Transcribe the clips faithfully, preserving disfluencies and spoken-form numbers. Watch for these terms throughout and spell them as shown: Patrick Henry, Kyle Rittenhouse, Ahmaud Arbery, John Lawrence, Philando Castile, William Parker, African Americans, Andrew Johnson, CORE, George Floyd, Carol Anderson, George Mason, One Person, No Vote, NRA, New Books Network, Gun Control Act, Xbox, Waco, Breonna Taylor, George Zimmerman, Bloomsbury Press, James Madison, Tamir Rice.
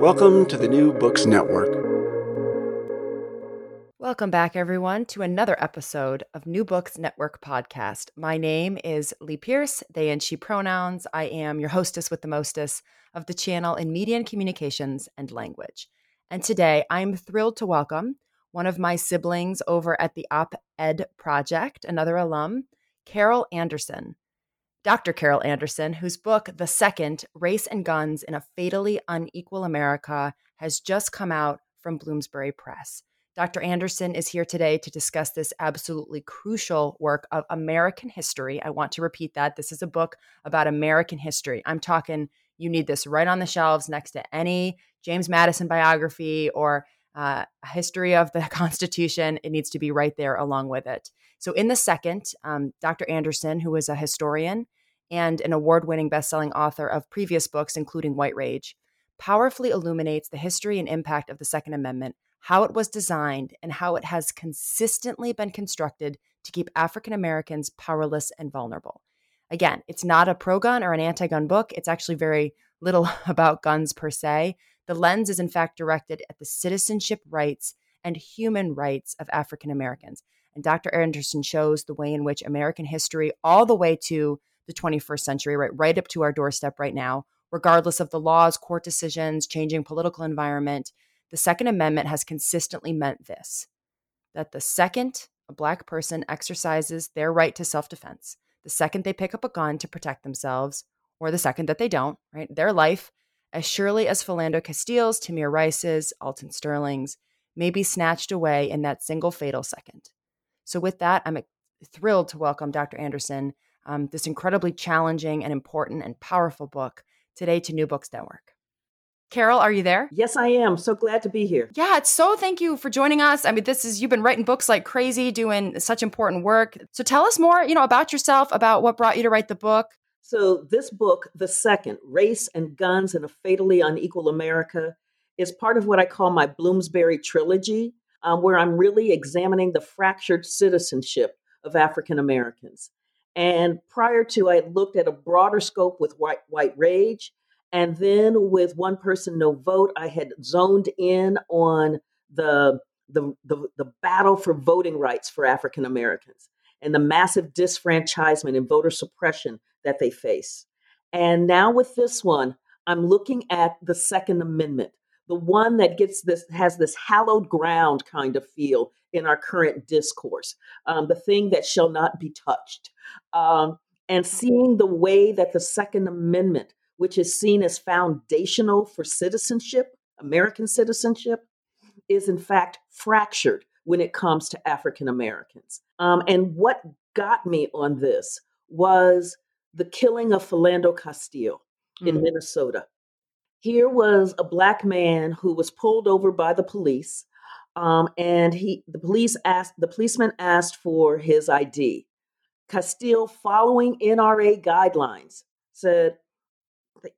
Welcome to the New Books Network. Welcome back, everyone, to another episode of New Books Network podcast. My name is Lee Pierce, they and she pronouns. I am your hostess with the mostess of the channel in media and communications and language. And today I'm thrilled to welcome one of my siblings over at the Op-Ed Project, another alum, Carol Anderson. Doctor Carol Anderson, whose book, The Second: Race and Guns in a Fatally Unequal America, has just come out from Bloomsbury Press. Doctor Anderson is here today to discuss this absolutely crucial work of American history. I want to repeat that. This is a book about American history. I'm talking, you need this right on the shelves next to any James Madison biography or uh, history of the Constitution. It needs to be right there along with it. So in The Second, um, Doctor Anderson, who is a historian and an award-winning best-selling author of previous books, including White Rage, powerfully illuminates the history and impact of the Second Amendment, how it was designed, and how it has consistently been constructed to keep African Americans powerless and vulnerable. Again, it's not a pro-gun or an anti-gun book. It's actually very little about guns per se. The lens is, in fact, directed at the citizenship rights and human rights of African Americans. And Doctor Anderson shows the way in which American history, all the way to the twenty-first century, right, right up to our doorstep right now, regardless of the laws, court decisions, changing political environment, the Second Amendment has consistently meant this, that the second a Black person exercises their right to self-defense, the second they pick up a gun to protect themselves, or the second that they don't, right, their life, as surely as Philando Castile's, Tamir Rice's, Alton Sterling's, may be snatched away in that single fatal second. So with that, I'm thrilled to welcome Doctor Anderson, Um, this incredibly challenging and important and powerful book, today to New Books Network. Carol, are you there? Yes, I am. So glad to be here. Yeah, it's so thank you for joining us. I mean, this is, you've been writing books like crazy, doing such important work. So tell us more, you know, about yourself, about what brought you to write the book. So this book, The Second, Race and Guns in a Fatally Unequal America, is part of what I call my Bloomsbury trilogy, um, where I'm really examining the fractured citizenship of African Americans. And prior to, I had looked at a broader scope with White, White Rage. And then with One Person, No Vote, I had zoned in on the, the, the, the battle for voting rights for African Americans and the massive disfranchisement and voter suppression that they face. And now with this one, I'm looking at the Second Amendment, the one that gets this, has this hallowed ground kind of feel in our current discourse, um, the thing that shall not be touched, um, and seeing the way that the Second Amendment, which is seen as foundational for citizenship, American citizenship, is in fact fractured when it comes to African Americans. Um, and what got me on this was the killing of Philando Castile mm-hmm. in Minnesota. Here was a Black man who was pulled over by the police, um, and he the police asked the policeman asked for his I D. Castile, following N R A guidelines, said,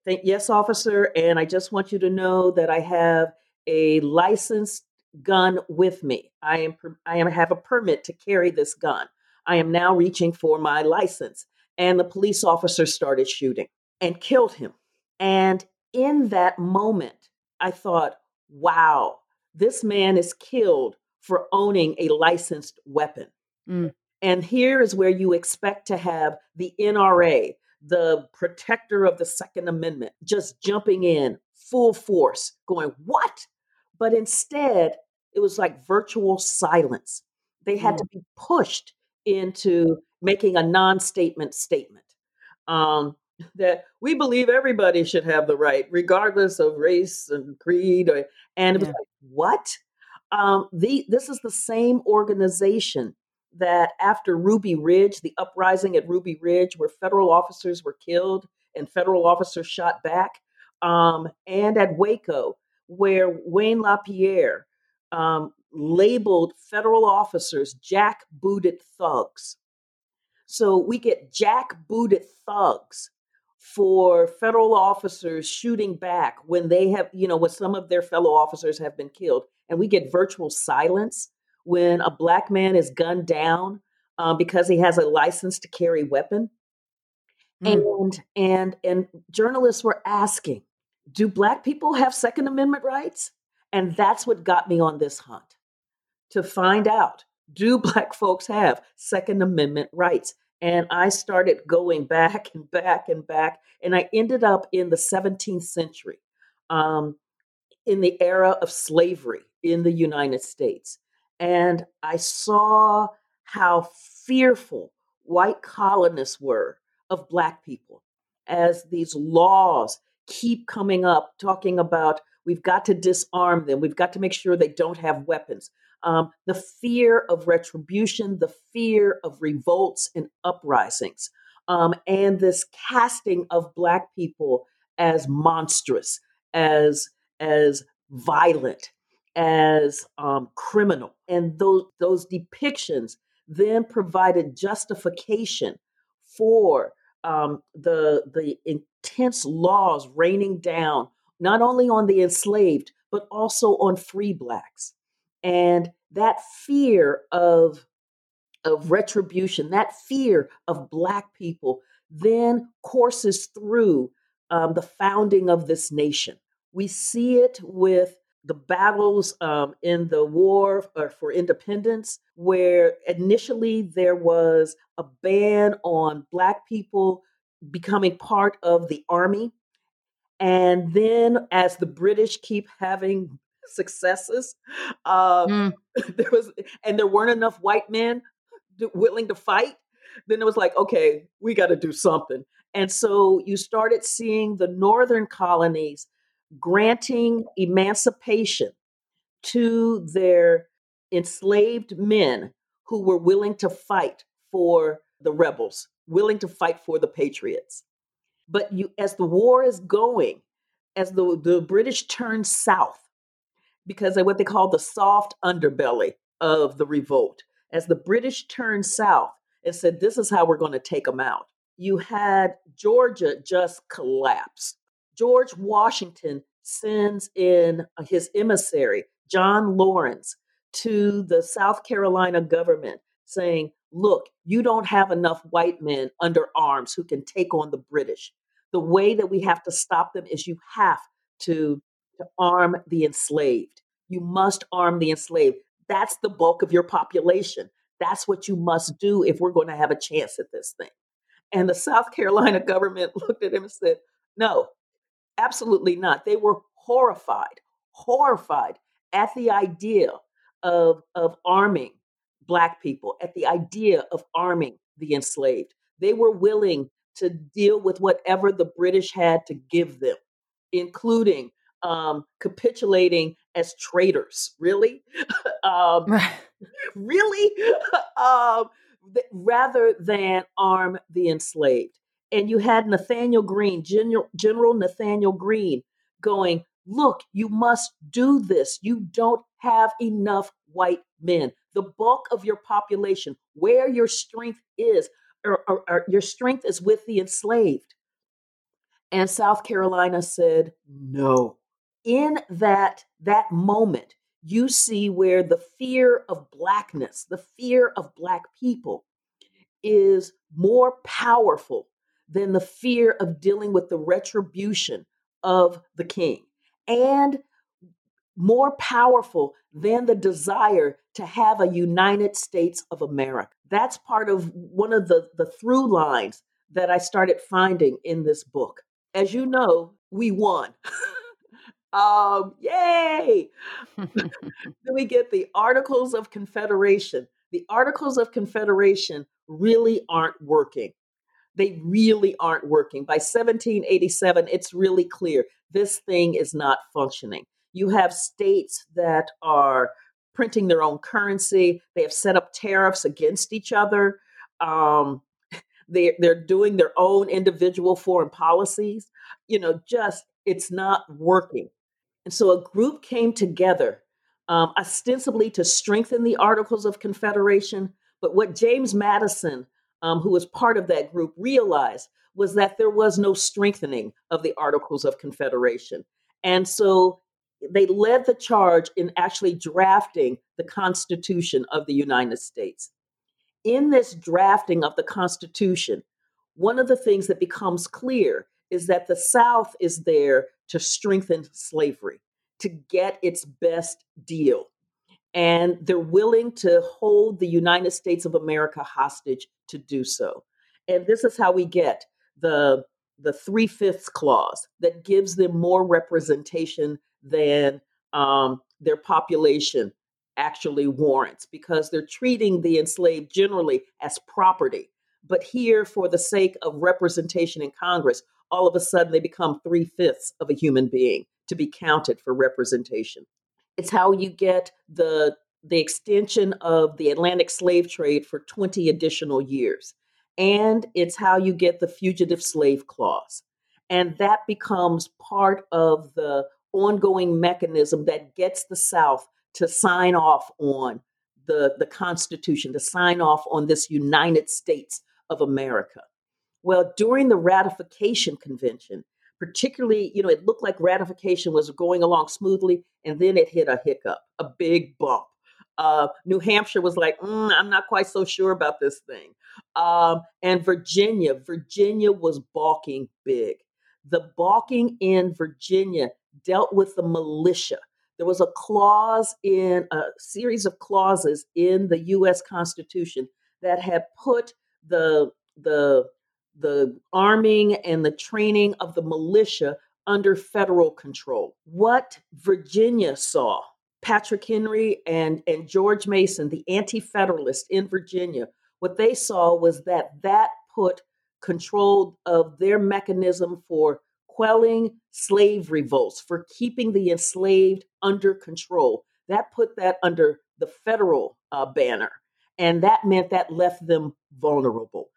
"Yes, officer, and I just want you to know that I have a licensed gun with me. I am I am have a permit to carry this gun. I am now reaching for my license." And the police officer started shooting and killed him. And in that moment, I thought, wow, this man is killed for owning a licensed weapon. Mm. And here is where you expect to have the N R A, the protector of the Second Amendment, just jumping in full force, going, what? But instead, it was like virtual silence. They had mm. to be pushed into making a non-statement statement. Um, that we believe everybody should have the right, regardless of race and creed. Or, and it was yeah. like, what? Um, the, this is the same organization that after Ruby Ridge, the uprising at Ruby Ridge, where federal officers were killed and federal officers shot back, um, and at Waco, where Wayne LaPierre um, labeled federal officers jackbooted thugs. So we get jackbooted thugs for federal officers shooting back when they have, you know, when some of their fellow officers have been killed. And we get virtual silence when a black man is gunned down uh, because he has a license to carry weapon. Mm. And, and, and journalists were asking, do black people have Second Amendment rights? And that's what got me on this hunt, to find out, do black folks have Second Amendment rights? And I started going back and back and back, and I ended up in the seventeenth century, um, in the era of slavery in the United States. And I saw how fearful white colonists were of black people as these laws keep coming up, talking about we've got to disarm them, we've got to make sure they don't have weapons. Um, the fear of retribution, the fear of revolts and uprisings, um, and this casting of black people as monstrous, as as violent, as um, criminal, and those those depictions then provided justification for um, the the intense laws raining down not only on the enslaved but also on free blacks. And that fear of, of retribution, that fear of black people then courses through um, the founding of this nation. We see it with the battles um, in the war for, for independence, where initially there was a ban on black people becoming part of the army. And then as the British keep having successes. Um, mm. There was, and there weren't enough white men do, willing to fight. Then it was like, okay, we got to do something. And so you started seeing the northern colonies granting emancipation to their enslaved men who were willing to fight for the rebels, willing to fight for the patriots. But you, as the war is going, as the, the British turn south, because of what they call the soft underbelly of the revolt. As the British turned south and said, this is how we're going to take them out. You had Georgia just collapse. George Washington sends in his emissary, John Lawrence, to the South Carolina government saying, look, you don't have enough white men under arms who can take on the British. The way that we have to stop them is you have to to arm the enslaved. You must arm the enslaved. That's the bulk of your population. That's what you must do if we're going to have a chance at this thing. And the South Carolina government looked at him and said, no, absolutely not. They were horrified, horrified at the idea of, of arming Black people, at the idea of arming the enslaved. They were willing to deal with whatever the British had to give them, including Um, capitulating as traitors, really? um, really? um, th- rather than arm the enslaved. And you had Nathaniel Green, General, General Nathaniel Green, going, look, you must do this. You don't have enough white men. The bulk of your population, where your strength is, or, or, or your strength is with the enslaved. And South Carolina said, no. In that, that moment, you see where the fear of blackness, the fear of black people is more powerful than the fear of dealing with the retribution of the king, and more powerful than the desire to have a United States of America. That's part of one of the, the through lines that I started finding in this book. As you know, we won. Um, yay! Then we get the Articles of Confederation. The Articles of Confederation really aren't working. They really aren't working. By seventeen eighty-seven, it's really clear this thing is not functioning. You have states that are printing their own currency. They have set up tariffs against each other. Um, They're, they're doing their own individual foreign policies, you know, just It's not working. And so a group came together um, ostensibly to strengthen the Articles of Confederation. But what James Madison, um, who was part of that group, realized was that there was no strengthening of the Articles of Confederation. And so they led the charge in actually drafting the Constitution of the United States. In this drafting of the Constitution, one of the things that becomes clear is that the South is there to strengthen slavery, to get its best deal. And they're willing to hold the United States of America hostage to do so. And this is how we get the, the three-fifths clause that gives them more representation than um, their population actually warrants, because they're treating the enslaved generally as property. But here, for the sake of representation in Congress, all of a sudden they become three-fifths of a human being to be counted for representation. It's how you get the, the extension of the Atlantic slave trade for twenty additional years. And it's how you get the Fugitive Slave Clause. And that becomes part of the ongoing mechanism that gets the South to sign off on the, the Constitution, to sign off on this United States of America. Well, during the ratification convention, particularly, you know, it looked like ratification was going along smoothly, and then it hit a hiccup, a big bump. Uh, New Hampshire was like, mm, I'm not quite so sure about this thing. Um, and Virginia, Virginia was balking big. The balking in Virginia dealt with the militia. There was a clause in a series of clauses in the U S Constitution that had put the, the, the arming and the training of the militia under federal control. What Virginia saw, Patrick Henry and, and George Mason, the anti-federalists in Virginia, what they saw was that that put control of their mechanism for quelling slave revolts, for keeping the enslaved under control. That put that under the federal uh, banner. And that meant that left them vulnerable.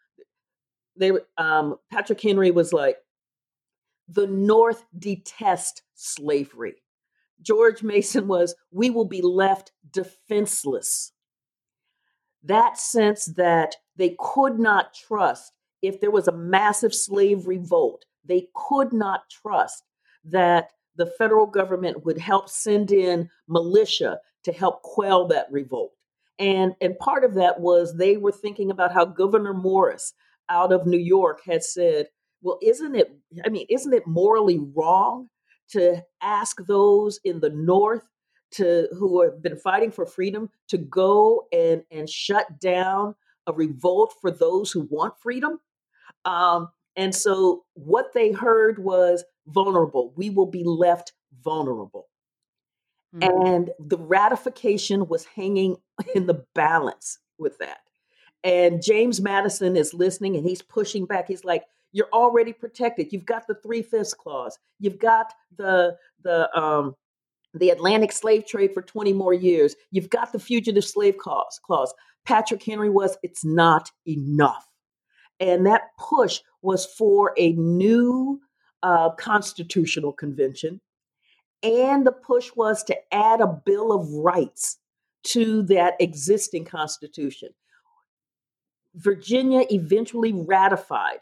They, um, Patrick Henry was like, the North detests slavery. George Mason was, we will be left defenseless. That sense that they could not trust, if there was a massive slave revolt, they could not trust that the federal government would help send in militia to help quell that revolt. And, and part of that was they were thinking about how Governor Morris out of New York had said, well, isn't it, I mean, isn't it morally wrong to ask those in the North to who have been fighting for freedom to go and, and shut down a revolt for those who want freedom? Um, and so what they heard was vulnerable. We will be left vulnerable. Mm-hmm. And the ratification was hanging in the balance with that. And James Madison is listening and he's pushing back. He's like, you're already protected. You've got the three-fifths clause. You've got the the um, the Atlantic slave trade for twenty more years. You've got the Fugitive Slave Clause. clause. Patrick Henry was, it's not enough. And that push was for a new uh, constitutional convention. And the push was to add a Bill of Rights to that existing constitution. Virginia eventually ratified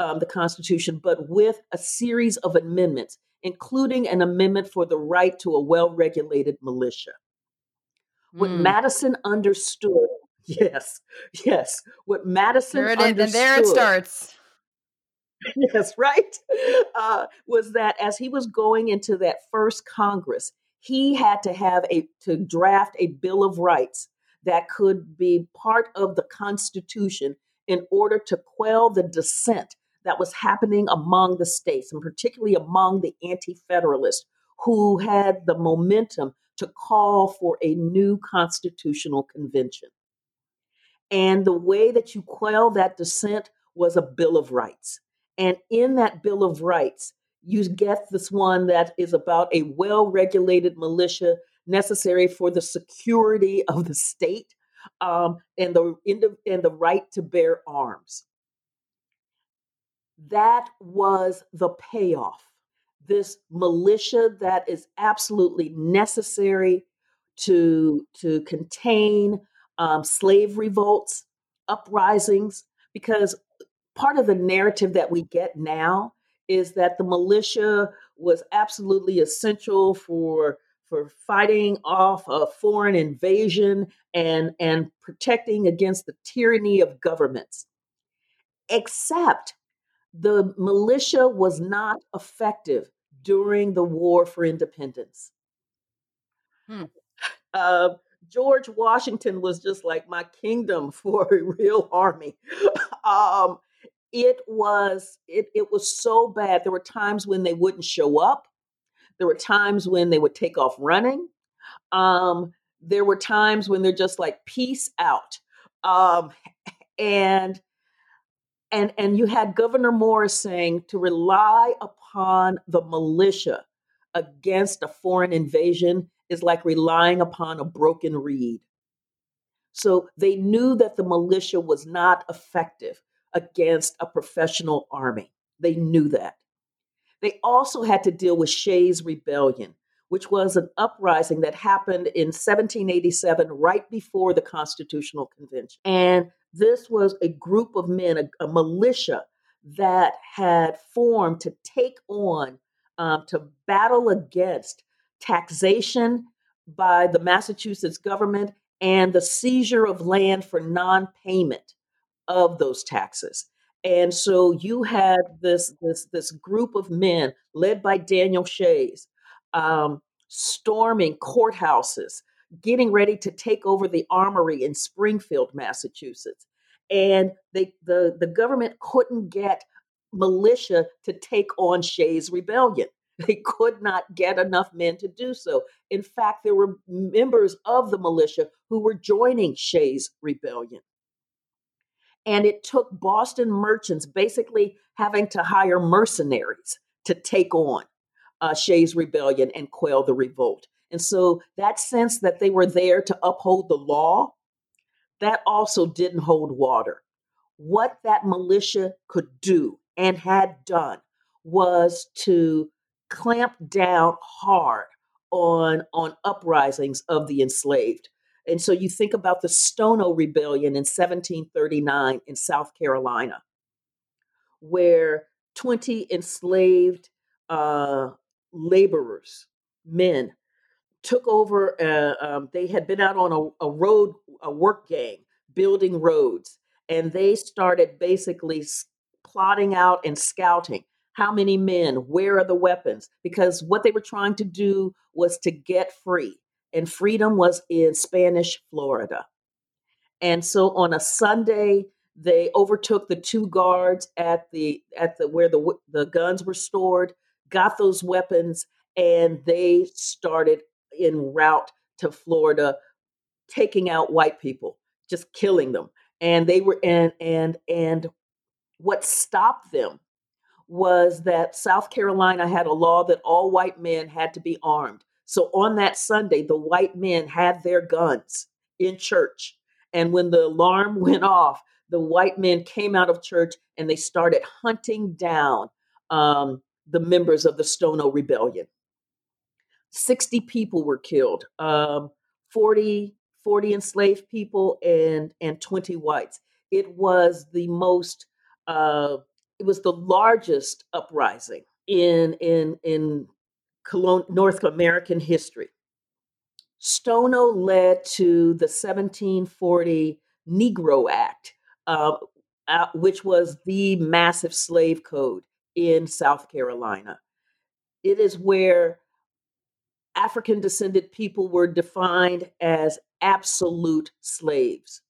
um, the Constitution, but with a series of amendments, including an amendment for the right to a well-regulated militia. Mm. What Madison understood, yes, yes, what Madison there it understood. Is, and there it starts. Yes, right? Uh, was that as he was going into that first Congress, he had to have a, to draft a Bill of Rights that could be part of the Constitution in order to quell the dissent that was happening among the states, and particularly among the anti-federalists who had the momentum to call for a new constitutional convention. And the way that you quell that dissent was a Bill of Rights. And in that Bill of Rights, you get this one that is about a well-regulated militia necessary for the security of the state um, and the and the right to bear arms. That was the payoff. this militia that is absolutely necessary to, to contain um, slave revolts, uprisings, because part of the narrative that we get now is that the militia was absolutely essential for for fighting off a foreign invasion and, and protecting against the tyranny of governments. Except the militia was not effective during the War for Independence. Hmm. Uh, George Washington was just like, my kingdom for a real army. um, it was it, it was so bad. There were times when they wouldn't show up. There were times when they would take off running. Um, there were times when they're just like, peace out. Um, and, and, and you had Governor Morris saying to rely upon the militia against a foreign invasion is like relying upon a broken reed. So they knew that the militia was not effective against a professional army. They knew that. They also had to deal with Shays' Rebellion, which was an uprising that happened in seventeen eighty-seven, right before the Constitutional Convention. And this was a group of men, a, a militia that had formed to take on, um, to battle against taxation by the Massachusetts government and the seizure of land for non-payment of those taxes. And so you had this, this, this group of men led by Daniel Shays um, storming courthouses, getting ready to take over the armory in Springfield, Massachusetts. And they, the, the government couldn't get militia to take on Shays' Rebellion. They could not get enough men to do so. In fact, there were members of the militia who were joining Shays' Rebellion. And it took Boston merchants basically having to hire mercenaries to take on uh, Shays' Rebellion and quell the revolt. And so that sense that they were there to uphold the law, that also didn't hold water. What that militia could do and had done was to clamp down hard on, on uprisings of the enslaved. And so you think about the Stono Rebellion in seventeen thirty-nine in South Carolina, where twenty enslaved uh, laborers, men, took over. Uh, um, they had been out on a, a road, a work gang, building roads, and they started basically plotting out and scouting how many men, where are the weapons, because what they were trying to do was to get free. And freedom was in Spanish Florida. And so on a Sunday, they overtook the two guards at the at the where the the guns were stored, got those weapons, and they started en route to Florida, taking out white people, just killing them. And they were and and and what stopped them was that South Carolina had a law that all white men had to be armed. So on that Sunday, the white men had their guns in church. And when the alarm went off, the white men came out of church and they started hunting down um, the members of the Stono Rebellion. sixty people were killed, um, forty, forty enslaved people and, and twenty whites. It was the most, uh, it was the largest uprising in, in, in, North American history. Stono led to the seventeen forty Negro Act, uh, uh, which was the massive slave code in South Carolina. It is where African descended people were defined as absolute slaves,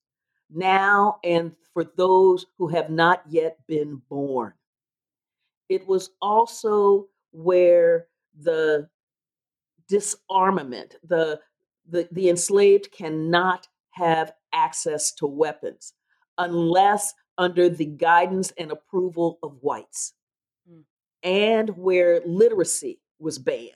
now and for those who have not yet been born. It was also where the disarmament, the, the the enslaved cannot have access to weapons unless under the guidance and approval of whites, mm. and where literacy was banned.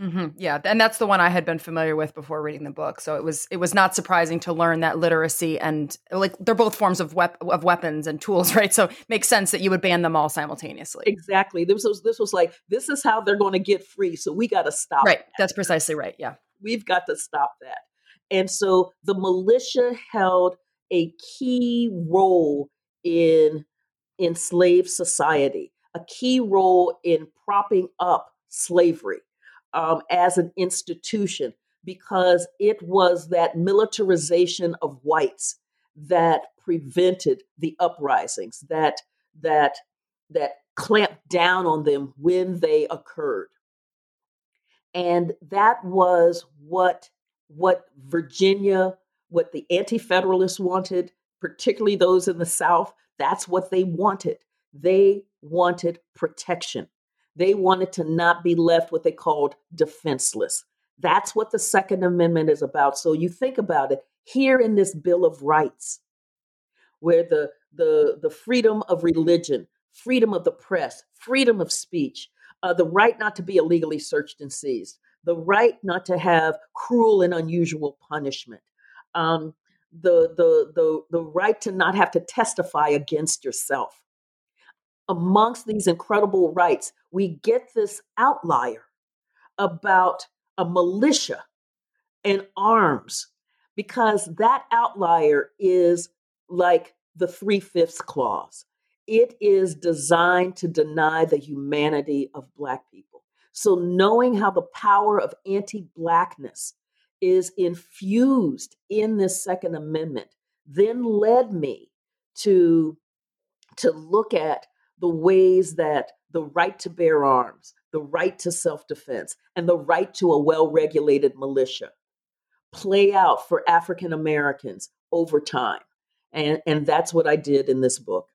Mm-hmm. Yeah, and that's the one I had been familiar with before reading the book. So it was it was not surprising to learn that literacy and like they're both forms of wep- of weapons and tools, right? So it makes sense that you would ban them all simultaneously. Exactly. This was this was like this is how they're going to get free. So we got to stop. Right. That. That's precisely right. Yeah, we've got to stop that. And so the militia held a key role in enslaved society, a key role in propping up slavery. Um, as an institution, because it was that militarization of whites that prevented the uprisings, that that that clamped down on them when they occurred, and that was what what Virginia, what the Anti-Federalists wanted, particularly those in the South. That's what they wanted. They wanted protection. They wanted to not be left what they called defenseless. That's what the Second Amendment is about. So you think about it here in this Bill of Rights, where the, the, the freedom of religion, freedom of the press, freedom of speech, uh, the right not to be illegally searched and seized, the right not to have cruel and unusual punishment, um, the, the, the, the right to not have to testify against yourself. Amongst these incredible rights, we get this outlier about a militia and arms, because that outlier is like the three-fifths clause. It is designed to deny the humanity of Black people. So knowing how the power of anti-Blackness is infused in this Second Amendment then led me to, to look at the ways that the right to bear arms, the right to self-defense, and the right to a well-regulated militia play out for African Americans over time. And, and that's what I did in this book.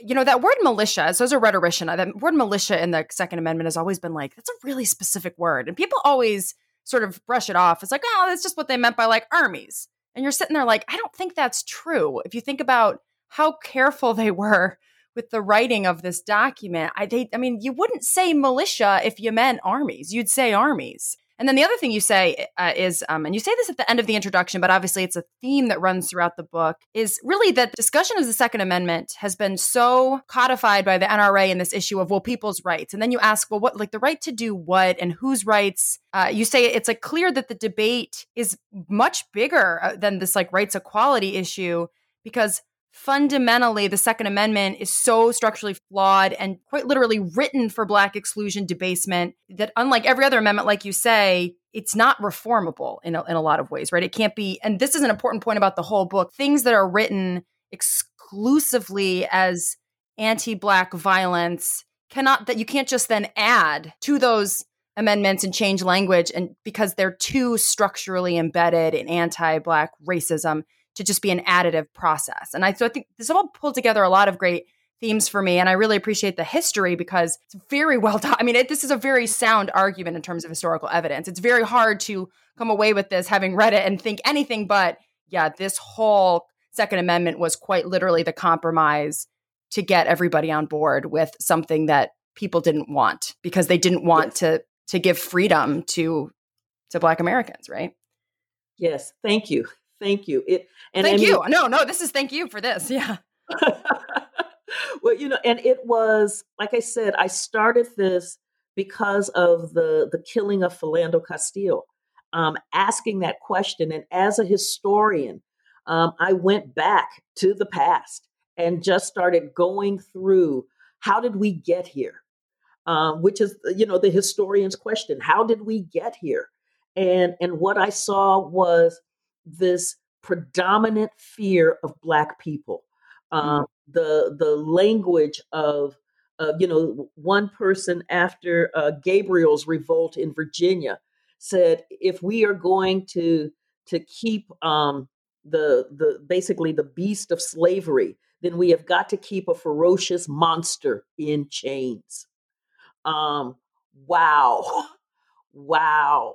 You know, that word militia, so as a rhetorician, that word militia in the Second Amendment has always been like, that's a really specific word. And people always sort of brush it off. It's like, oh, that's just what they meant by like armies. And you're sitting there like, I don't think that's true. If you think about how careful they were with the writing of this document, I, they, I mean, you wouldn't say militia if you meant armies. You'd say armies. And then the other thing you say uh, is, um, and you say this at the end of the introduction, but obviously it's a theme that runs throughout the book, is really that discussion of the Second Amendment has been so codified by the N R A in this issue of, well, people's rights. And then you ask, well, what, like the right to do what and whose rights? Uh, you say it's like clear that the debate is much bigger than this like rights equality issue, because fundamentally, the Second Amendment is so structurally flawed and quite literally written for Black exclusion debasement that unlike every other amendment, like you say, it's not reformable in a, in a lot of ways, right? It can't be. And this is an important point about the whole book. Things that are written exclusively as anti-Black violence cannot, that you can't just then add to those amendments and change language, and because they're too structurally embedded in anti-Black racism to just be an additive process. And I, so I think this all pulled together a lot of great themes for me. And I really appreciate the history because it's very well done. I mean, it, this is a very sound argument in terms of historical evidence. It's very hard to come away with this having read it and think anything but, yeah, this whole Second Amendment was quite literally the compromise to get everybody on board with something that people didn't want because they didn't want yes. to to give freedom to to Black Americans, right? Yes, thank you. Thank you. It, and thank I mean, you. No, no, this is thank you for this. Yeah. Well, you know, and it was, like I said, I started this because of the, the killing of Philando Castile, um, asking that question. And as a historian, um, I went back to the past and just started going through, how did we get here? Um, which is, you know, the historian's question. How did we get here? And, and what I saw was this predominant fear of Black people, um, the the language of, uh, you know, one person after uh, Gabriel's revolt in Virginia said, if we are going to to keep um, the the basically the beast of slavery, then we have got to keep a ferocious monster in chains. Um, wow, wow.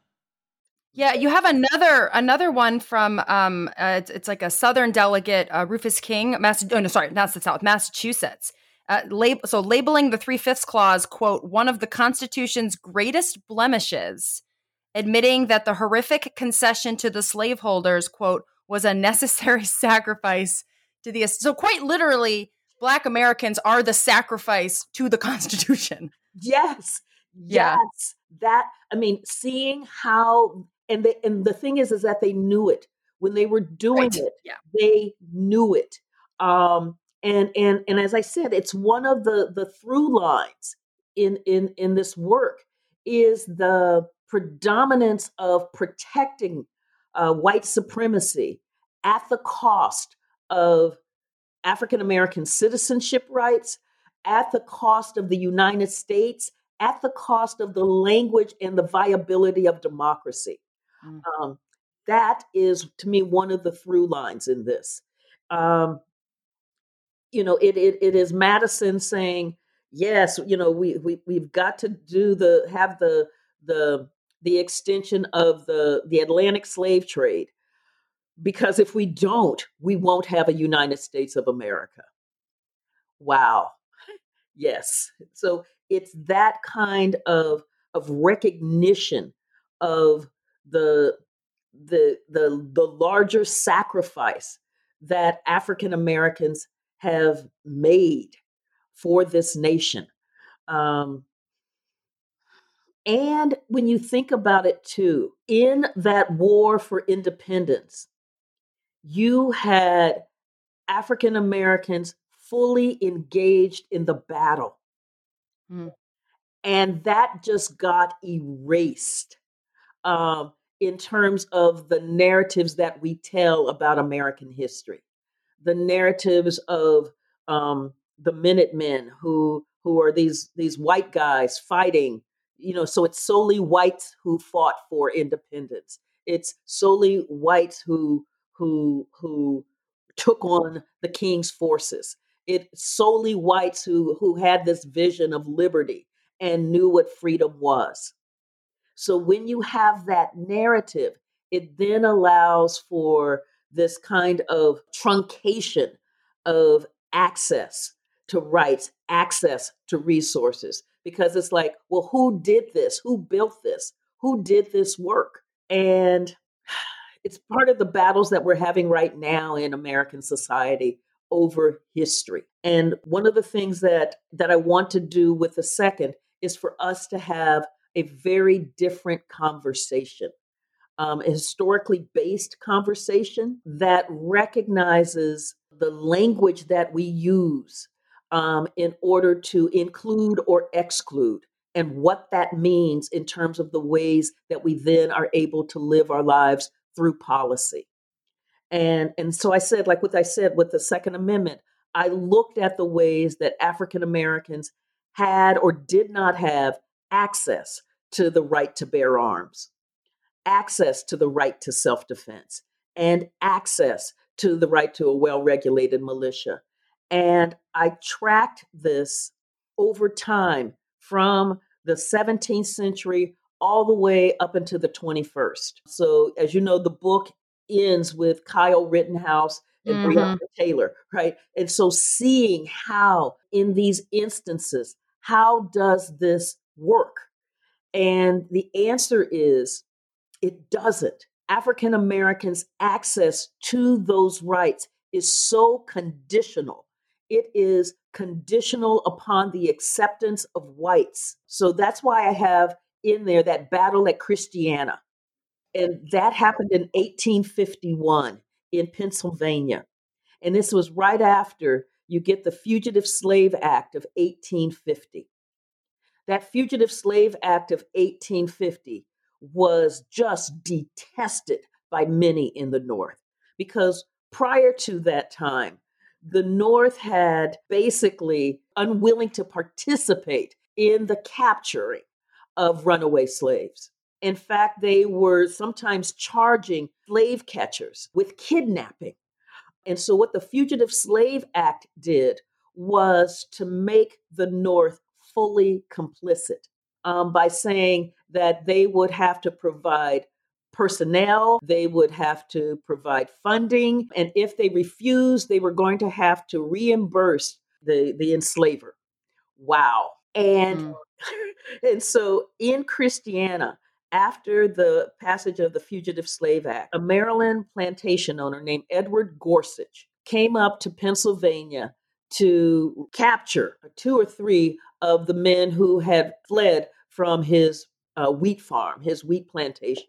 Yeah, you have another another one from, um, uh, it's, it's like a Southern delegate, uh, Rufus King, Mass- oh, no, sorry, not the South, Massachusetts. Uh, lab- so labeling the Three-Fifths Clause, quote, one of the Constitution's greatest blemishes, admitting that the horrific concession to the slaveholders, quote, was a necessary sacrifice to the... So quite literally, Black Americans are the sacrifice to the Constitution. Yes. Yeah. Yes. That, I mean, seeing how... And, they, and the thing is, is that they knew it. When they were doing right. it, yeah. they knew it. Um, and and and as I said, it's one of the, the through lines in, in, in this work is the predominance of protecting Uh, white supremacy at the cost of African American citizenship rights, at the cost of the United States, at the cost of the language and the viability of democracy. Mm-hmm. Um, that is, to me, one of the through lines in this. Um, you know, it, it it is Madison saying, yes, you know, we we we've got to do the have the the. the extension of the, the Atlantic slave trade, because if we don't, we won't have a United States of America. Wow. Yes. So it's that kind of, of recognition of the, the, the, the larger sacrifice that African Americans have made for this nation. Um, And when you think about it, too, in that war for independence, you had African Americans fully engaged in the battle. Mm. And that just got erased um, in terms of the narratives that we tell about American history, the narratives of um, the Minutemen who who are these these white guys fighting. You know, so it's solely whites who fought for independence. It's solely whites who who who took on the king's forces. It's solely whites who who had this vision of liberty and knew what freedom was. So when you have that narrative, it then allows for this kind of truncation of access to rights, access to resources. Because it's like, well, who did this? Who built this? Who did this work? And it's part of the battles that we're having right now in American society over history. And one of the things that, that I want to do with the second is for us to have a very different conversation, um, a historically based conversation that recognizes the language that we use Um, in order to include or exclude, and what that means in terms of the ways that we then are able to live our lives through policy. And, and so I said, like what I said with the Second Amendment, I looked at the ways that African Americans had or did not have access to the right to bear arms, access to the right to self-defense, and access to the right to a well-regulated militia. And I tracked this over time from the seventeenth century all the way up into the twenty-first. So as you know, the book ends with Kyle Rittenhouse and mm-hmm. Breonna Taylor, right? And so seeing how in these instances, how does this work? And the answer is it doesn't. African Americans' access to those rights is so conditional. It is conditional upon the acceptance of whites. So that's why I have in there that battle at Christiana. And that happened in eighteen fifty-one in Pennsylvania. And this was right after you get the Fugitive Slave Act of eighteen fifty. That Fugitive Slave Act of eighteen fifty was just detested by many in the North, because prior to that time, the North had basically unwilling to participate in the capturing of runaway slaves. In fact, they were sometimes charging slave catchers with kidnapping. And so what the Fugitive Slave Act did was to make the North fully complicit um, by saying that they would have to provide personnel, they would have to provide funding, and if they refused, they were going to have to reimburse the, the enslaver. Wow. And, mm. and so in Christiana, after the passage of the Fugitive Slave Act, a Maryland plantation owner named Edward Gorsuch came up to Pennsylvania to capture two or three of the men who had fled from his uh, wheat farm, his wheat plantation.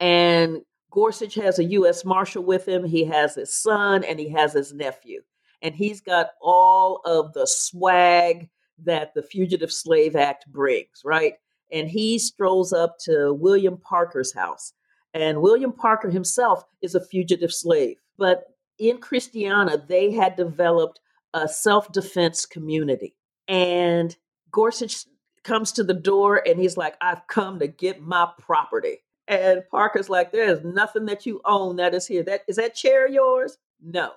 And Gorsuch has a U S Marshal with him. He has his son and he has his nephew. And he's got all of the swag that the Fugitive Slave Act brings, right? And he strolls up to William Parker's house. And William Parker himself is a fugitive slave. But in Christiana, they had developed a self-defense community. And Gorsuch comes to the door and he's like, I've come to get my property. And Parker's like, there's nothing that you own that is here. That, is that chair yours? No.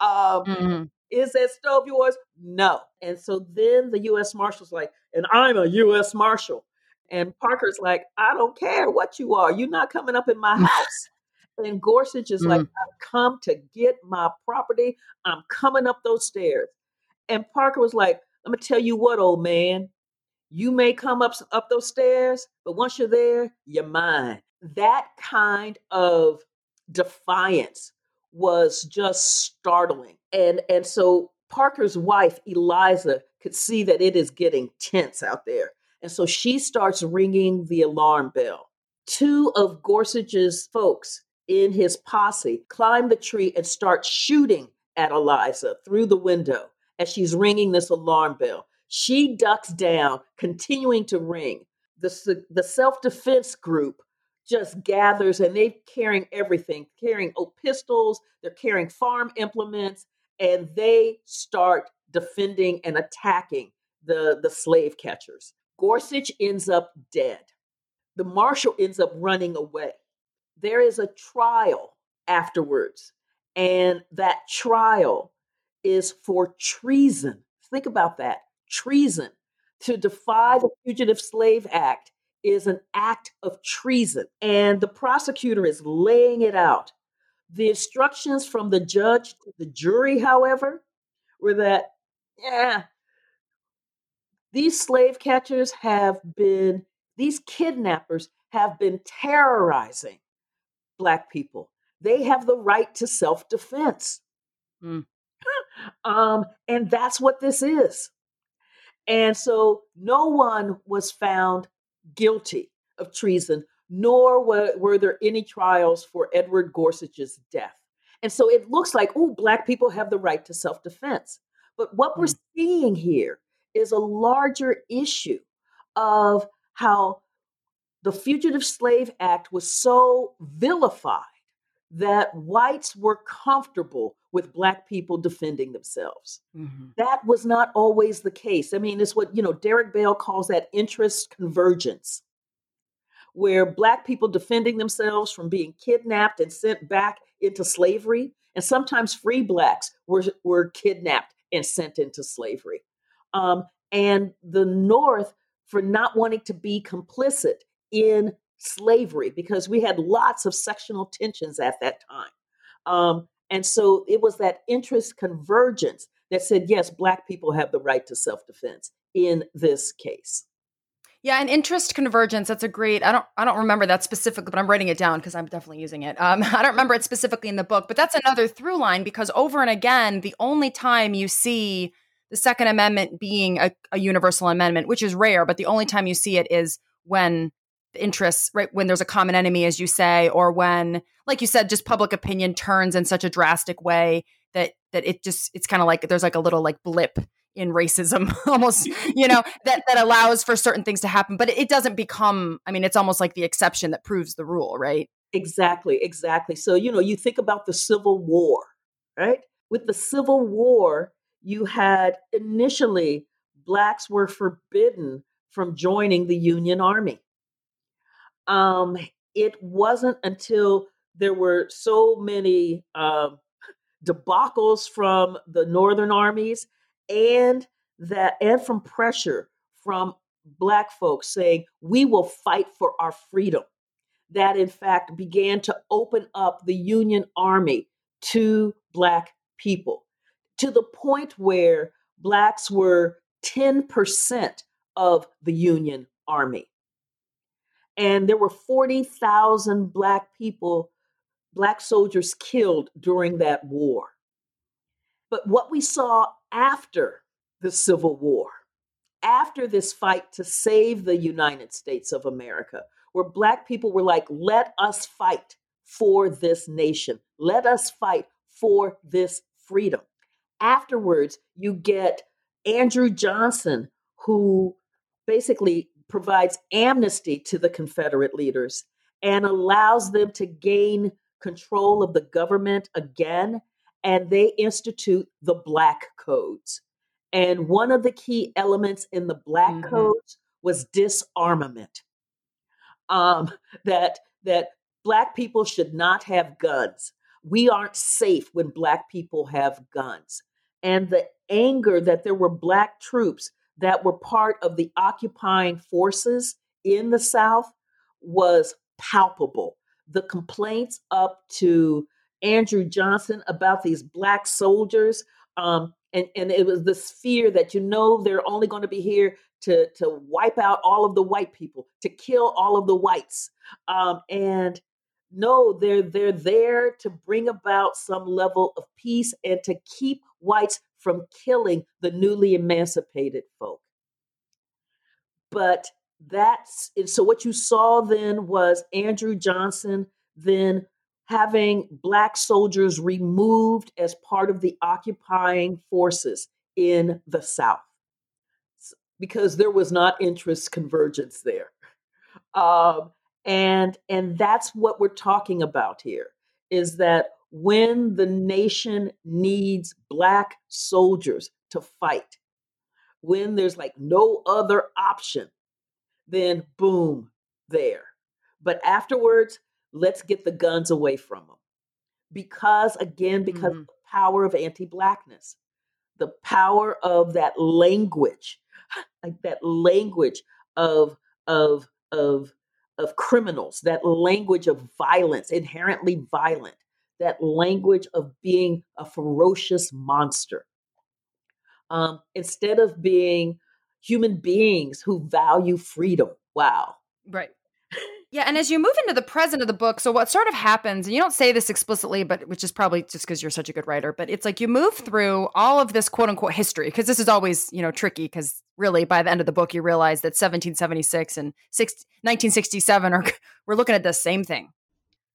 um, mm-hmm. Is that stove yours? No. And so then the U S Marshal's like, and I'm a U S Marshal. And Parker's like, I don't care what you are. You're not coming up in my house. And Gorsuch is mm. like, I've come to get my property. I'm coming up those stairs. And Parker was like, I'm going to tell you what, old man, you may come up, up those stairs, but once you're there, you're mine. That kind of defiance was just startling. And, and so Parker's wife, Eliza, could see that it is getting tense out there. And so she starts ringing the alarm bell. Two of Gorsuch's folks in his posse climb the tree and start shooting at Eliza through the window as she's ringing this alarm bell. She ducks down, continuing to ring. The, the self-defense group just gathers, and they're carrying everything, carrying old pistols, they're carrying farm implements, and they start defending and attacking the, the slave catchers. Gorsuch ends up dead. The marshal ends up running away. There is a trial afterwards, and that trial is for treason. Think about that. Treason. To defy the Fugitive Slave Act is an act of treason. And the prosecutor is laying it out. The instructions from the judge to the jury, however, were that, yeah, these slave catchers have been, these kidnappers have been terrorizing Black people. They have the right to self-defense. Mm. um, and that's what this is. And so no one was found guilty of treason, nor were, were there any trials for Edward Gorsuch's death. And so it looks like, oh, Black people have the right to self-defense. But what mm. we're seeing here is a larger issue of how the Fugitive Slave Act was so vilified that whites were comfortable with Black people defending themselves. Mm-hmm. That was not always the case. I mean, it's what, you know, Derrick Bell calls that interest convergence, where Black people defending themselves from being kidnapped and sent back into slavery, and sometimes free Blacks were, were kidnapped and sent into slavery. Um, and the North, for not wanting to be complicit in slavery, because we had lots of sectional tensions at that time. Um, and so it was that interest convergence that said, yes, Black people have the right to self-defense in this case. Yeah, and interest convergence, that's a great, I don't I don't remember that specifically, but I'm writing it down because I'm definitely using it. Um, I don't remember it specifically in the book, but that's another through line, because over and again, the only time you see the Second Amendment being a, a universal amendment, which is rare, but the only time you see it is when the interests, right, when there's a common enemy, as you say, or when, like you said, just public opinion turns in such a drastic way that that it just, it's kind of like there's like a little like blip in racism almost, you know, that, that allows for certain things to happen. But it doesn't become, I mean, it's almost like the exception that proves the rule, right? Exactly, exactly. So, you know, you think about the Civil War, right? With the Civil War, you had initially Blacks were forbidden from joining the Union Army. Um, it wasn't until there were so many uh, debacles from the Northern armies and that and from pressure from Black folks saying, we will fight for our freedom, that in fact began to open up the Union Army to Black people, to the point where Blacks were ten percent of the Union Army. And there were forty thousand Black people, Black soldiers killed during that war. But what we saw after the Civil War, after this fight to save the United States of America, where Black people were like, let us fight for this nation. Let us fight for this freedom. Afterwards, you get Andrew Johnson, who basically provides amnesty to the Confederate leaders and allows them to gain control of the government again. And they institute the Black Codes. And one of the key elements in the Black mm-hmm. Codes was disarmament. Um, that that Black people should not have guns. We aren't safe when Black people have guns. And the anger that there were Black troops that were part of the occupying forces in the South was palpable. The complaints up to Andrew Johnson about these Black soldiers, um, and, and it was this fear that, you know, they're only going to be here to, to wipe out all of the white people, to kill all of the whites. Um, and no, they're they're there to bring about some level of peace and to keep whites from killing the newly emancipated folk. But that's, so what you saw then was Andrew Johnson then having Black soldiers removed as part of the occupying forces in the South, because there was not interest convergence there. Um, and, and that's what we're talking about here, is that when the nation needs Black soldiers to fight, when there's like no other option, then boom, there. But afterwards, let's get the guns away from them. Because again, because mm-hmm. of the power of anti-Blackness, the power of that language, like that language of, of, of, of criminals, that language of violence, inherently violent, that language of being a ferocious monster. Um, instead of being human beings who value freedom. Wow. Right. Yeah. And as you move into the present of the book, so what sort of happens, and you don't say this explicitly, but which is probably just because you're such a good writer, but it's like you move through all of this quote unquote history, because this is always, you know, tricky, because really by the end of the book, you realize that seventeen seventy-six and nineteen sixty-seven are, we're looking at the same thing.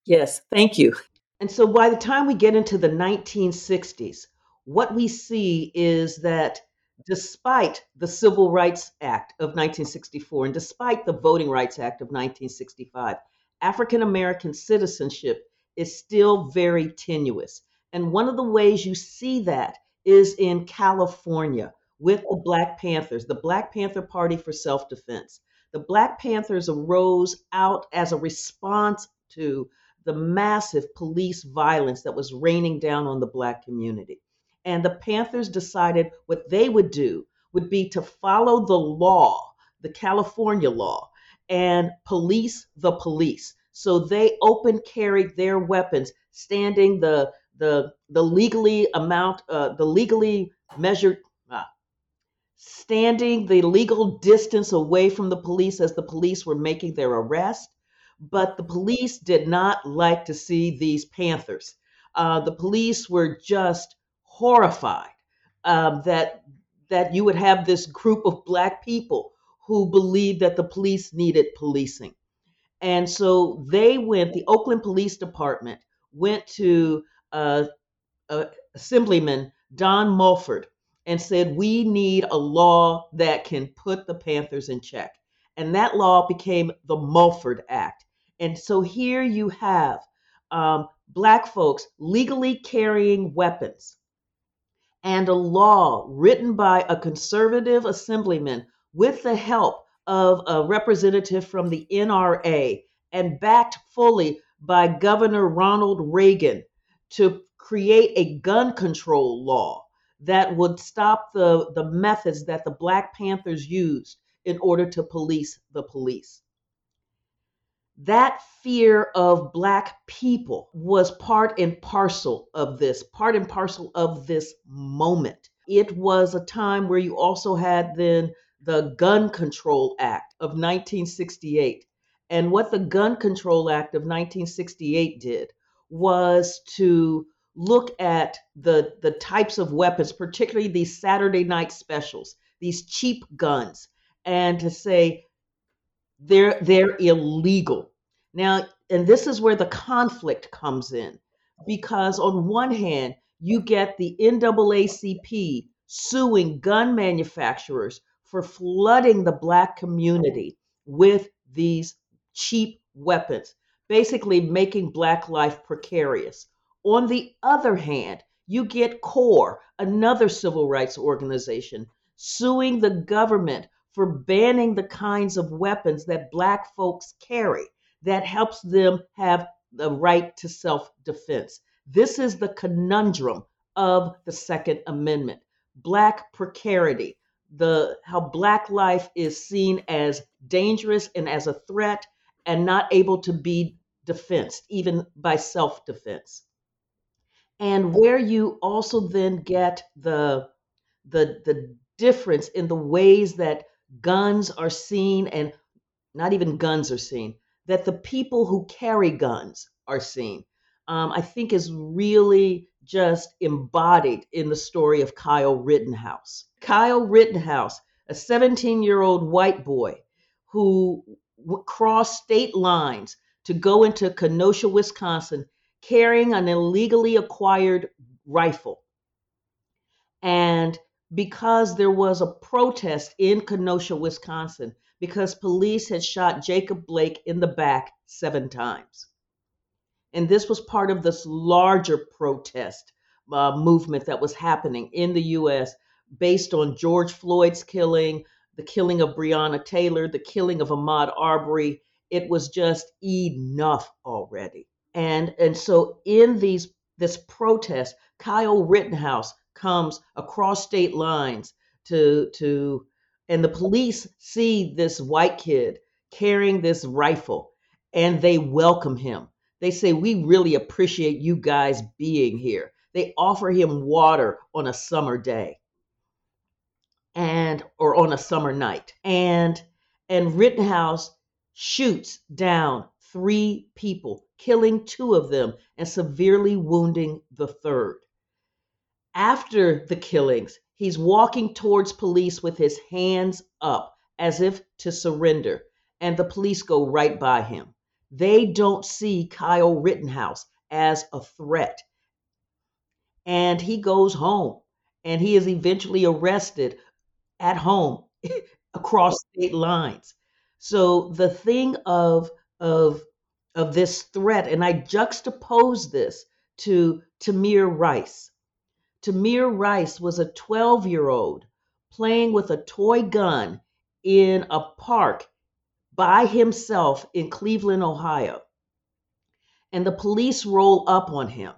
Yes. Thank you. And so by the time we get into the nineteen sixties, what we see is that despite the Civil Rights Act of nineteen sixty-four and despite the Voting Rights Act of nineteen sixty-five, African American citizenship is still very tenuous. And one of the ways you see that is in California with the Black Panthers, the Black Panther Party for Self-Defense. The Black Panthers arose out as a response to the massive police violence that was raining down on the Black community. And the Panthers decided what they would do would be to follow the law, the California law, and police the police. So they open carried their weapons, standing the the the legally amount, uh, the legally measured, uh, standing the legal distance away from the police as the police were making their arrest. But the police did not like to see these Panthers. Uh, the police were just horrified um, that that you would have this group of Black people who believed that the police needed policing. And so they went, the Oakland Police Department went to uh, uh, Assemblyman Don Mulford and said, we need a law that can put the Panthers in check. And that law became the Mulford Act. And so here you have um, Black folks legally carrying weapons and a law written by a conservative assemblyman with the help of a representative from the N R A and backed fully by Governor Ronald Reagan to create a gun control law that would stop the, the methods that the Black Panthers used in order to police the police. That fear of Black people was part and parcel of this, part and parcel of this moment. It was a time where you also had then the Gun Control Act of nineteen sixty-eight. And what the Gun Control Act of nineteen sixty-eight did was to look at the, the types of weapons, particularly these Saturday night specials, these cheap guns, and to say, They're, they're illegal. Now, and this is where the conflict comes in, because on one hand, you get the N double A C P suing gun manufacturers for flooding the Black community with these cheap weapons, basically making Black life precarious. On the other hand, you get CORE, another civil rights organization, suing the government for banning the kinds of weapons that Black folks carry that helps them have the right to self-defense. This is the conundrum of the Second Amendment, Black precarity, the how Black life is seen as dangerous and as a threat and not able to be defensed, even by self-defense. And where you also then get the, the, the difference in the ways that guns are seen, and not even guns are seen, that the people who carry guns are seen, um, I think is really just embodied in the story of Kyle Rittenhouse. Kyle Rittenhouse, a seventeen-year-old white boy who w- crossed state lines to go into Kenosha, Wisconsin, carrying an illegally acquired rifle. And because there was a protest in Kenosha, Wisconsin, because police had shot Jacob Blake in the back seven times. And this was part of this larger protest uh, movement that was happening in the U S based on George Floyd's killing, the killing of Breonna Taylor, the killing of Ahmaud Arbery. It was just enough already. And, and so in these this protest, Kyle Rittenhouse comes across state lines to, to, and the police see this white kid carrying this rifle and they welcome him. They say, "We really appreciate you guys being here." They offer him water on a summer day and, or on a summer night. And, and Rittenhouse shoots down three people, killing two of them and severely wounding the third. After the killings, he's walking towards police with his hands up as if to surrender, and the police go right by him. They don't see Kyle Rittenhouse as a threat. And he goes home, and he is eventually arrested at home across state lines. So the thing of, of, of this threat, and I juxtapose this to Tamir Rice. Tamir Rice was a twelve-year-old playing with a toy gun in a park by himself in Cleveland, Ohio. And the police roll up on him.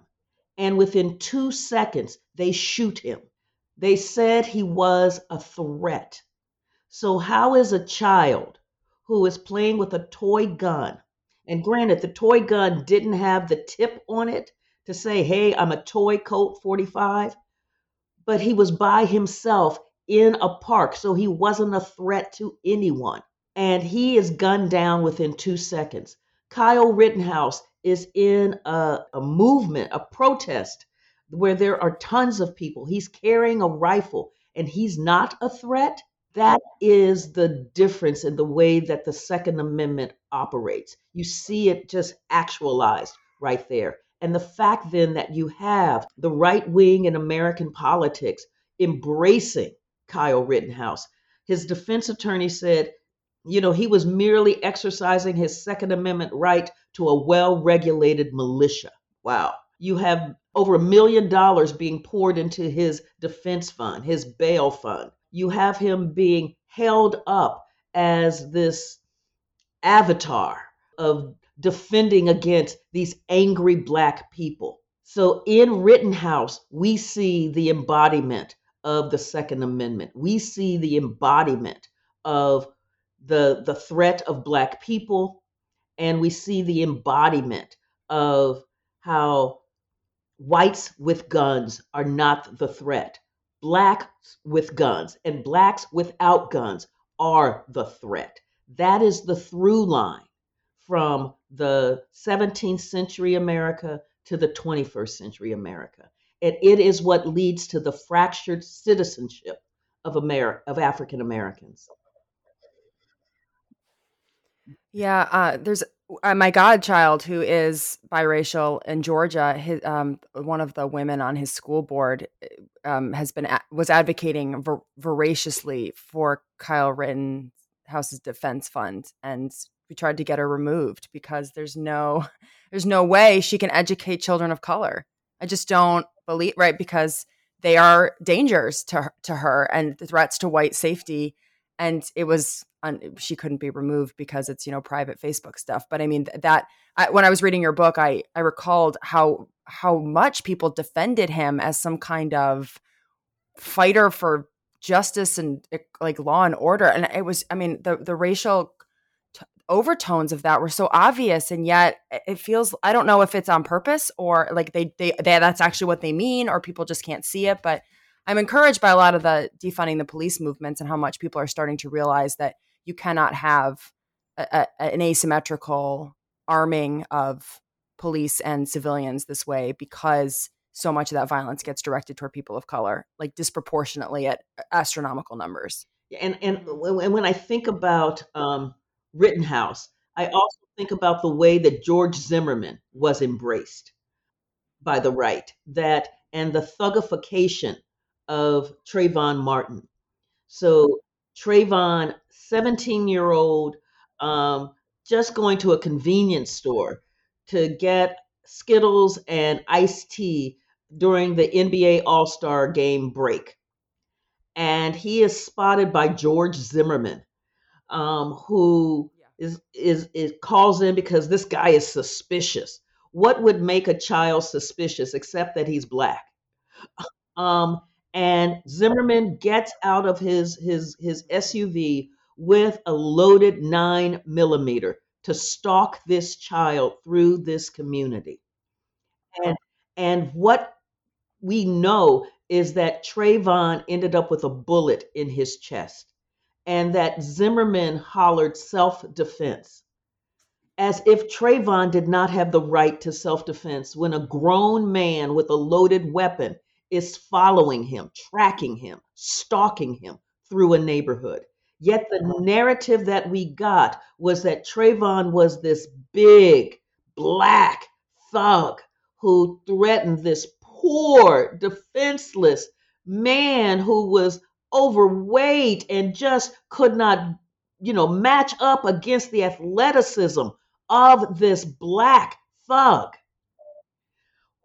And within two seconds, they shoot him. They said he was a threat. So how is a child who is playing with a toy gun, and granted, the toy gun didn't have the tip on it to say, "Hey, I'm a toy Colt forty-five, but he was by himself in a park, so he wasn't a threat to anyone. And he is gunned down within two seconds. Kyle Rittenhouse is in a, a movement, a protest, where there are tons of people. He's carrying a rifle, and he's not a threat. That is the difference in the way that the Second Amendment operates. You see it just actualized right there. And the fact then that you have the right wing in American politics embracing Kyle Rittenhouse. His defense attorney said, you know, he was merely exercising his Second Amendment right to a well-regulated militia. Wow. You have over a million dollars being poured into his defense fund, his bail fund. You have him being held up as this avatar of defending against these angry Black people. So in Rittenhouse, we see the embodiment of the Second Amendment. We see the embodiment of the, the threat of Black people, and we see the embodiment of how whites with guns are not the threat. Blacks with guns and Blacks without guns are the threat. That is the through line from the seventeenth century America to the twenty-first century America. And it is what leads to the fractured citizenship of Ameri- of African Americans. Yeah, uh, there's uh, my godchild who is biracial in Georgia. His, um, one of the women on his school board um, has been a- was advocating vor- voraciously for Kyle Rittenhouse's defense fund, and we tried to get her removed because there's no there's no way she can educate children of color. I just don't believe right because they are dangers to to her and threats to white safety. And it was un- she couldn't be removed because it's, you know, private Facebook stuff. But I mean th- that I, when I was reading your book, I I recalled how how much people defended him as some kind of fighter for justice and like law and order. And it was, I mean, the the racial overtones of that were so obvious, and yet it feels, I don't know if it's on purpose or like they, they they that's actually what they mean, or people just can't see it. But I'm encouraged by a lot of the defunding the police movements and how much people are starting to realize that you cannot have a, a, an asymmetrical arming of police and civilians this way, because so much of that violence gets directed toward people of color, like disproportionately at astronomical numbers. And and when I think about um Rittenhouse, I also think about the way that George Zimmerman was embraced by the right, that and the thugification of Trayvon Martin. So Trayvon, seventeen-year-old, um, just going to a convenience store to get Skittles and iced tea during the N B A All-Star game break. And he is spotted by George Zimmerman, um, who is, is, is calls in because this guy is suspicious. What would make a child suspicious except that he's Black? Um, and Zimmerman gets out of his, his, his S U V with a loaded nine millimeter to stalk this child through this community. And, and what we know is that Trayvon ended up with a bullet in his chest, and that Zimmerman hollered self-defense, as if Trayvon did not have the right to self-defense when a grown man with a loaded weapon is following him, tracking him, stalking him through a neighborhood. Yet the narrative that we got was that Trayvon was this big Black thug who threatened this poor, defenseless man who was overweight and just could not, you know, match up against the athleticism of this Black thug.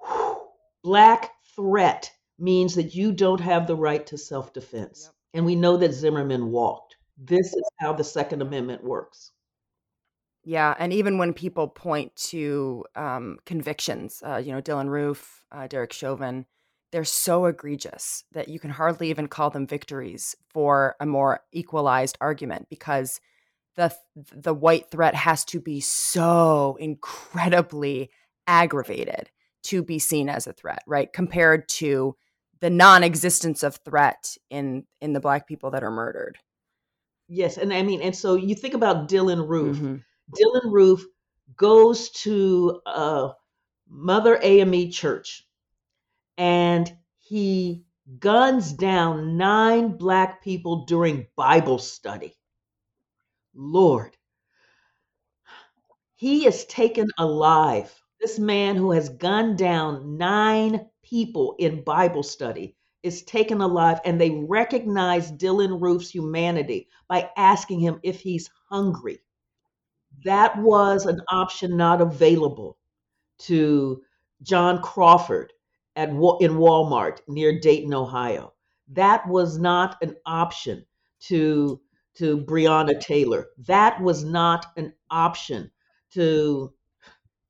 Whew. Black threat means that you don't have the right to self-defense. Yep. And we know that Zimmerman walked. This is how the Second Amendment works. Yeah. And even when people point to um, convictions, uh, you know, Dylann Roof, uh, Derek Chauvin, they're so egregious that you can hardly even call them victories for a more equalized argument, because the the white threat has to be so incredibly aggravated to be seen as a threat, right? Compared to the non-existence of threat in in the Black people that are murdered. Yes, and I mean, and so you think about Dylann Roof. Mm-hmm. Dylann Roof goes to uh, Mother A M E Church, and he guns down nine Black people during Bible study. Lord, he is taken alive. This man who has gunned down nine people in Bible study is taken alive, and they recognize Dylann Roof's humanity by asking him if he's hungry. That was an option not available to John Crawford at in Walmart near Dayton, Ohio. That was not an option to to Breonna Taylor. That was not an option to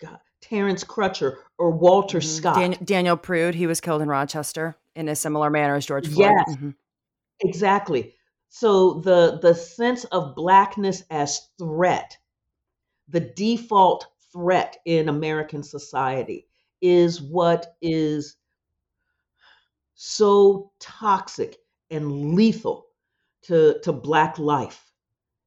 God, Terrence Crutcher or Walter mm-hmm. Scott. Dan- Daniel Prude, he was killed in Rochester in a similar manner as George Floyd. Yes, mm-hmm. exactly. So the the sense of blackness as threat, the default threat in American society, is what is so toxic and lethal to, to Black life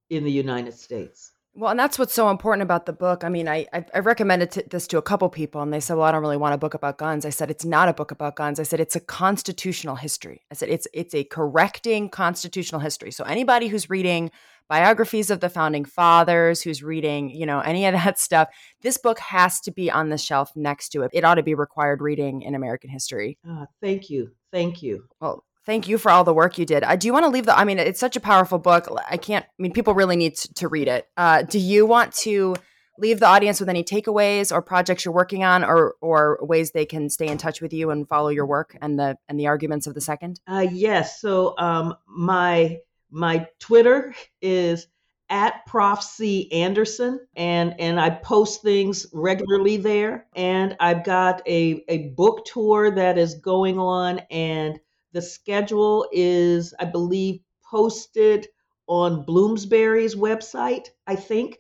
in the United States. Well, and that's what's so important about the book. I mean, I I recommended t- this to a couple people, and they said, well, I don't really want a book about guns. I said, it's not a book about guns. I said, it's a constitutional history. I said, it's it's a correcting constitutional history. So anybody who's reading biographies of the founding fathers, who's reading, you know, any of that stuff, this book has to be on the shelf next to it. It ought to be required reading in American history. Uh, thank you. Thank you. Well, thank you for all the work you did. Uh, do you want to leave the, I mean, it's such a powerful book. I can't, I mean, people really need to, to read it. Uh, do you want to leave the audience with any takeaways or projects you're working on, or or ways they can stay in touch with you and follow your work and the and the arguments of the second? Uh, yes. So um, my my Twitter is at Prof C Anderson, and and I post things regularly there. And I've got a a book tour that is going on, and the schedule is, I believe, posted on Bloomsbury's website, I think.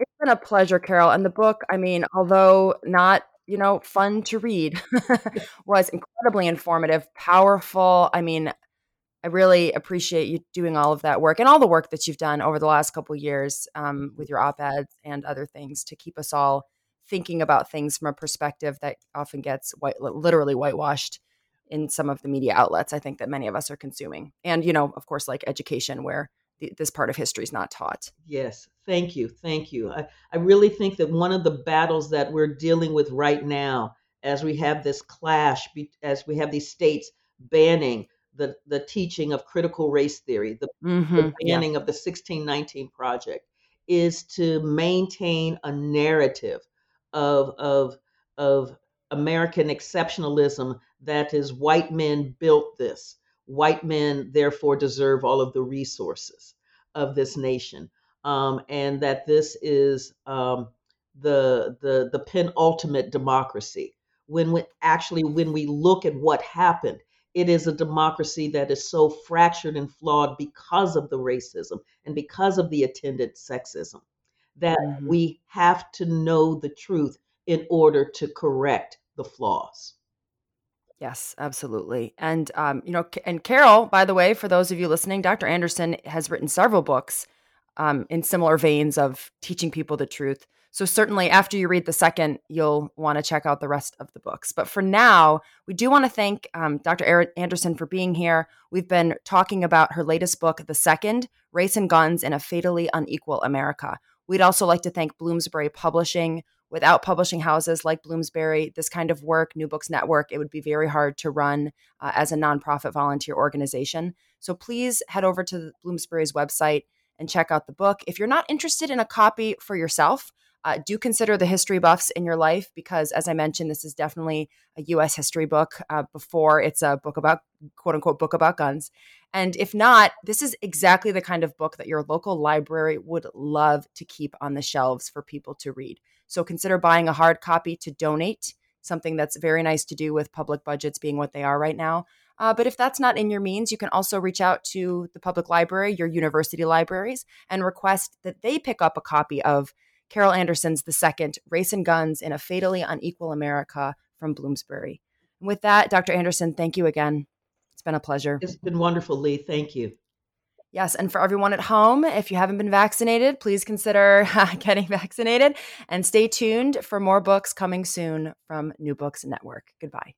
It's been a pleasure, Carol. And the book, I mean, although not, you know, fun to read, was incredibly informative, powerful. I mean, I really appreciate you doing all of that work and all the work that you've done over the last couple of years um, with your op-eds and other things to keep us all thinking about things from a perspective that often gets white, literally whitewashed in some of the media outlets, I think, that many of us are consuming. And, you know, of course, like education, where th- this part of history is not taught. Yes. Thank you. Thank you. I, I really think that one of the battles that we're dealing with right now, as we have this clash, be- as we have these states banning the, the teaching of critical race theory, the, mm-hmm. the banning yeah. of the sixteen nineteen Project, is to maintain a narrative of, of, of American exceptionalism that is white men built this. White men, therefore, deserve all of the resources of this nation, um, and that this is um, the the the penultimate democracy. When we, actually, when we look at what happened, it is a democracy that is so fractured and flawed because of the racism and because of the attendant sexism that mm-hmm. we have to know the truth in order to correct the flaws. Yes, absolutely. And, um, you know, and Carol, by the way, for those of you listening, Doctor Anderson has written several books um, in similar veins of teaching people the truth. So certainly after you read the second, you'll want to check out the rest of the books. But for now, we do want to thank um, Doctor Anderson for being here. We've been talking about her latest book, The Second: Race and Guns in a Fatally Unequal America. We'd also like to thank Bloomsbury Publishing. Without publishing houses like Bloomsbury, this kind of work, New Books Network, it would be very hard to run uh, as a nonprofit volunteer organization. So please head over to Bloomsbury's website and check out the book. If you're not interested in a copy for yourself, uh, do consider the history buffs in your life, because as I mentioned, this is definitely a U S history book uh, before it's a book about, quote unquote, book about guns. And if not, this is exactly the kind of book that your local library would love to keep on the shelves for people to read. So consider buying a hard copy to donate, something that's very nice to do with public budgets being what they are right now. Uh, but if that's not in your means, you can also reach out to the public library, your university libraries, and request that they pick up a copy of Carol Anderson's The Second: Race and Guns in a Fatally Unequal America from Bloomsbury. And with that, Doctor Anderson, thank you again. It's been a pleasure. It's been wonderful, Lee. Thank you. Yes. And for everyone at home, if you haven't been vaccinated, please consider getting vaccinated, and stay tuned for more books coming soon from New Books Network. Goodbye.